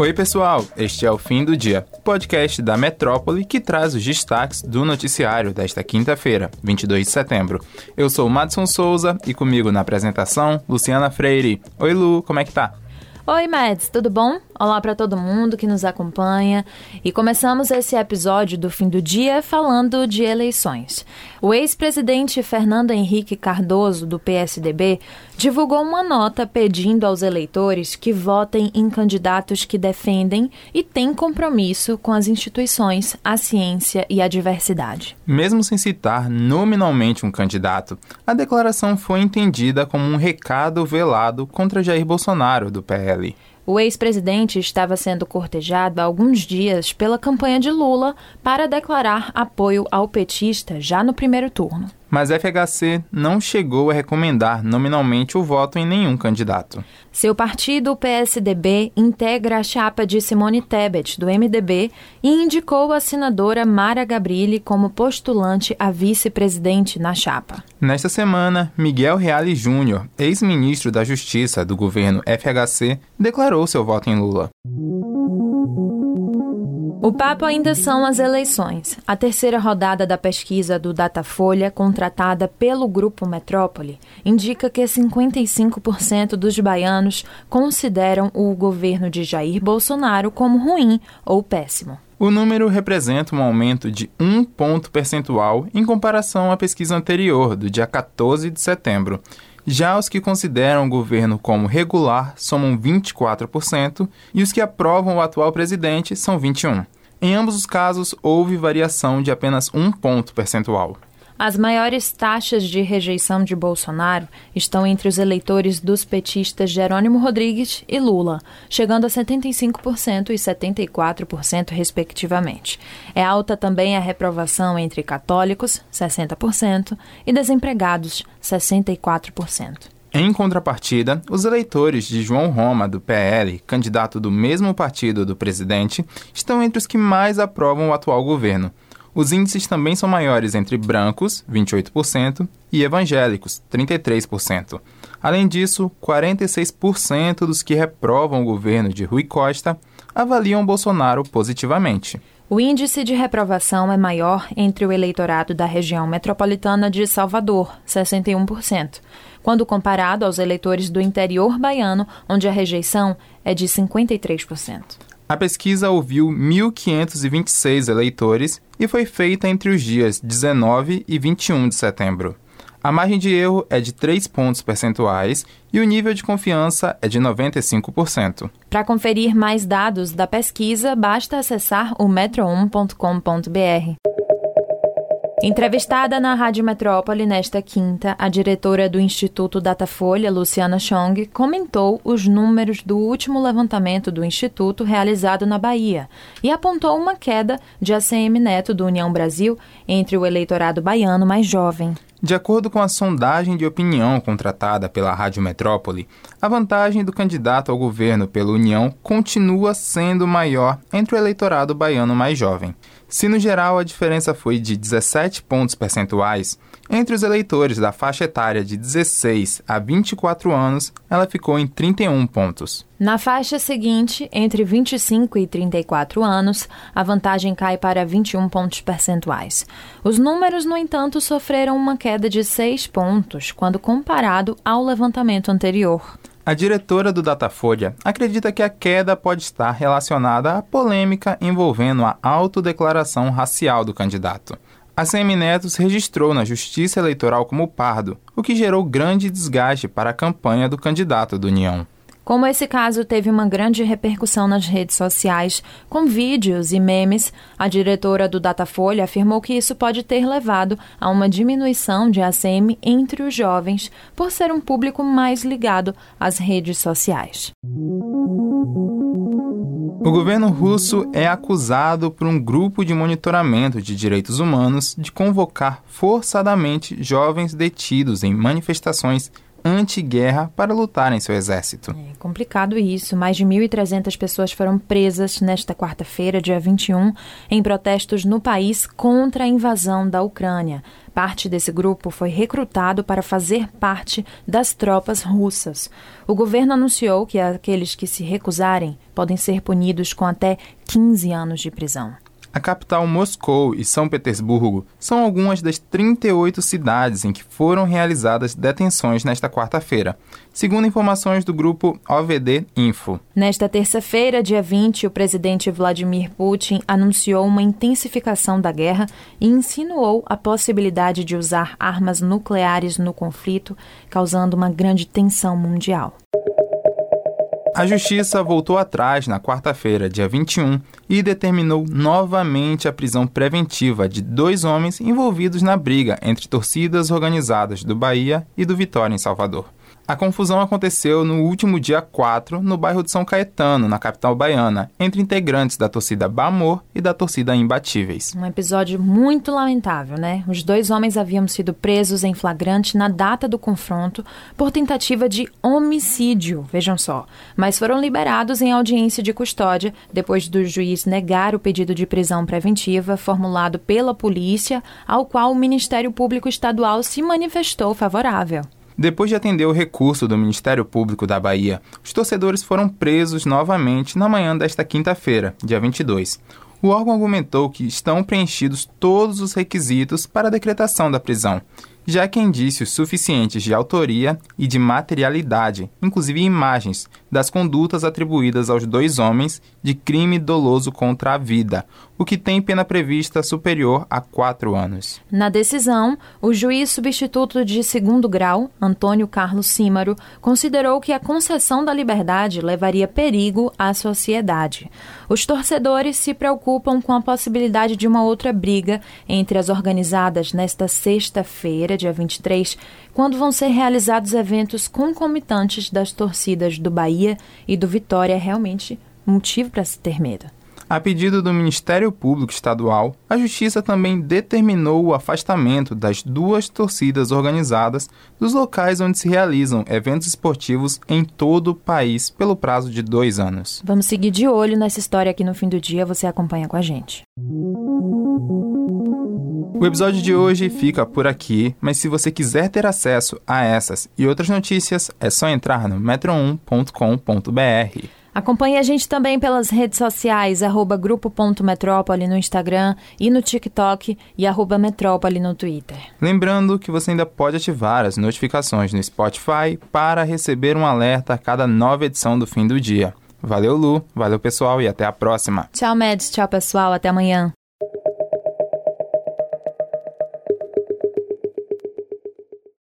Oi pessoal, este é o Fim do Dia, podcast da Metrópole que traz os destaques do noticiário desta quinta-feira, 22 de setembro. Eu sou Madison Souza e comigo na apresentação, Luciana Freire. Oi Lu, como é que tá? Oi, Mads, tudo bom? Olá para todo mundo que nos acompanha. E começamos esse episódio do Fim do Dia falando de eleições. O ex-presidente Fernando Henrique Cardoso, do PSDB, divulgou uma nota pedindo aos eleitores que votem em candidatos que defendem e têm compromisso com as instituições, a ciência e a diversidade. Mesmo sem citar nominalmente um candidato, a declaração foi entendida como um recado velado contra Jair Bolsonaro, do PL. O ex-presidente estava sendo cortejado há alguns dias pela campanha de Lula para declarar apoio ao petista já no primeiro turno. Mas a FHC não chegou a recomendar nominalmente o voto em nenhum candidato. Seu partido, o PSDB, integra a chapa de Simone Tebet, do MDB, e indicou a senadora Mara Gabrilli como postulante a vice-presidente na chapa. Nesta semana, Miguel Reale Júnior, ex-ministro da Justiça do governo FHC, declarou seu voto em Lula. O papo ainda são as eleições. A terceira rodada da pesquisa do Datafolha, contratada pelo Grupo Metrópole, indica que 55% dos baianos consideram o governo de Jair Bolsonaro como ruim ou péssimo. O número representa um aumento de 1 ponto percentual em comparação à pesquisa anterior, do dia 14 de setembro. Já os que consideram o governo como regular somam 24% e os que aprovam o atual presidente são 21%. Em ambos os casos, houve variação de apenas 1 ponto percentual. As maiores taxas de rejeição de Bolsonaro estão entre os eleitores dos petistas Jerônimo Rodrigues e Lula, chegando a 75% e 74%, respectivamente. É alta também a reprovação entre católicos, 60%, e desempregados, 64%. Em contrapartida, os eleitores de João Roma, do PL, candidato do mesmo partido do presidente, estão entre os que mais aprovam o atual governo. Os índices também são maiores entre brancos, 28%, e evangélicos, 33%. Além disso, 46% dos que reprovam o governo de Rui Costa avaliam Bolsonaro positivamente. O índice de reprovação é maior entre o eleitorado da região metropolitana de Salvador, 61%, quando comparado aos eleitores do interior baiano, onde a rejeição é de 53%. A pesquisa ouviu 1.526 eleitores e foi feita entre os dias 19 e 21 de setembro. A margem de erro é de 3 pontos percentuais e o nível de confiança é de 95%. Para conferir mais dados da pesquisa, basta acessar o metro1.com.br. Entrevistada na Rádio Metrópole nesta quinta, a diretora do Instituto Datafolha, Luciana Chong, comentou os números do último levantamento do Instituto realizado na Bahia e apontou uma queda de ACM Neto do União Brasil entre o eleitorado baiano mais jovem. De acordo com a sondagem de opinião contratada pela Rádio Metrópole, a vantagem do candidato ao governo pela União continua sendo maior entre o eleitorado baiano mais jovem. Se no geral a diferença foi de 17 pontos percentuais, entre os eleitores da faixa etária de 16 a 24 anos, ela ficou em 31 pontos. Na faixa seguinte, entre 25 e 34 anos, a vantagem cai para 21 pontos percentuais. Os números, no entanto, sofreram uma queda de 6 pontos quando comparado ao levantamento anterior. A diretora do Datafolha acredita que a queda pode estar relacionada à polêmica envolvendo a autodeclaração racial do candidato. A ACM Neto se registrou na Justiça Eleitoral como pardo, o que gerou grande desgaste para a campanha do candidato do União. Como esse caso teve uma grande repercussão nas redes sociais, com vídeos e memes, a diretora do Datafolha afirmou que isso pode ter levado a uma diminuição de ACM entre os jovens, por ser um público mais ligado às redes sociais. O governo russo é acusado por um grupo de monitoramento de direitos humanos de convocar forçadamente jovens detidos em manifestações anti-guerra para lutar em seu exército. É complicado isso. Mais de 1.300 pessoas foram presas nesta quarta-feira, dia 21, em protestos no país contra a invasão da Ucrânia. Parte desse grupo foi recrutado para fazer parte das tropas russas. O governo anunciou que aqueles que se recusarem podem ser punidos com até 15 anos de prisão. A capital Moscou e São Petersburgo são algumas das 38 cidades em que foram realizadas detenções nesta quarta-feira, segundo informações do grupo OVD Info. Nesta terça-feira, dia 20, o presidente Vladimir Putin anunciou uma intensificação da guerra e insinuou a possibilidade de usar armas nucleares no conflito, causando uma grande tensão mundial. A Justiça voltou atrás na quarta-feira, dia 21, e determinou novamente a prisão preventiva de 2 homens envolvidos na briga entre torcidas organizadas do Bahia e do Vitória, em Salvador. A confusão aconteceu no último dia 4, no bairro de São Caetano, na capital baiana, entre integrantes da torcida BAMOR e da torcida Imbatíveis. Um episódio muito lamentável, né? Os 2 homens haviam sido presos em flagrante na data do confronto por tentativa de homicídio, vejam só. Mas foram liberados em audiência de custódia depois do juiz negar o pedido de prisão preventiva formulado pela polícia, ao qual o Ministério Público Estadual se manifestou favorável. Depois de atender o recurso do Ministério Público da Bahia, os torcedores foram presos novamente na manhã desta quinta-feira, dia 22. O órgão argumentou que estão preenchidos todos os requisitos para a decretação da prisão, já que há indícios suficientes de autoria e de materialidade, inclusive imagens, das condutas atribuídas aos 2 homens de crime doloso contra a vida, o que tem pena prevista superior a 4 anos. Na decisão, o juiz substituto de 2º grau, Antônio Carlos Símaro, considerou que a concessão da liberdade levaria perigo à sociedade. Os torcedores se preocupam com a possibilidade de uma outra briga entre as organizadas nesta sexta-feira, dia 23, quando vão ser realizados eventos concomitantes das torcidas do Bahia e do Vitória. Realmente um motivo para se ter medo. A pedido do Ministério Público Estadual, a Justiça também determinou o afastamento das 2 torcidas organizadas dos locais onde se realizam eventos esportivos em todo o país pelo prazo de 2 anos. Vamos seguir de olho nessa história aqui no Fim do Dia, você acompanha com a gente. O episódio de hoje fica por aqui, mas se você quiser ter acesso a essas e outras notícias, é só entrar no metro1.com.br. Acompanhe a gente também pelas redes sociais, @grupo.metrópole no Instagram e no TikTok e @metrópole no Twitter. Lembrando que você ainda pode ativar as notificações no Spotify para receber um alerta a cada nova edição do Fim do Dia. Valeu, Lu. Valeu, pessoal, e até a próxima. Tchau, Mads. Tchau, pessoal. Até amanhã.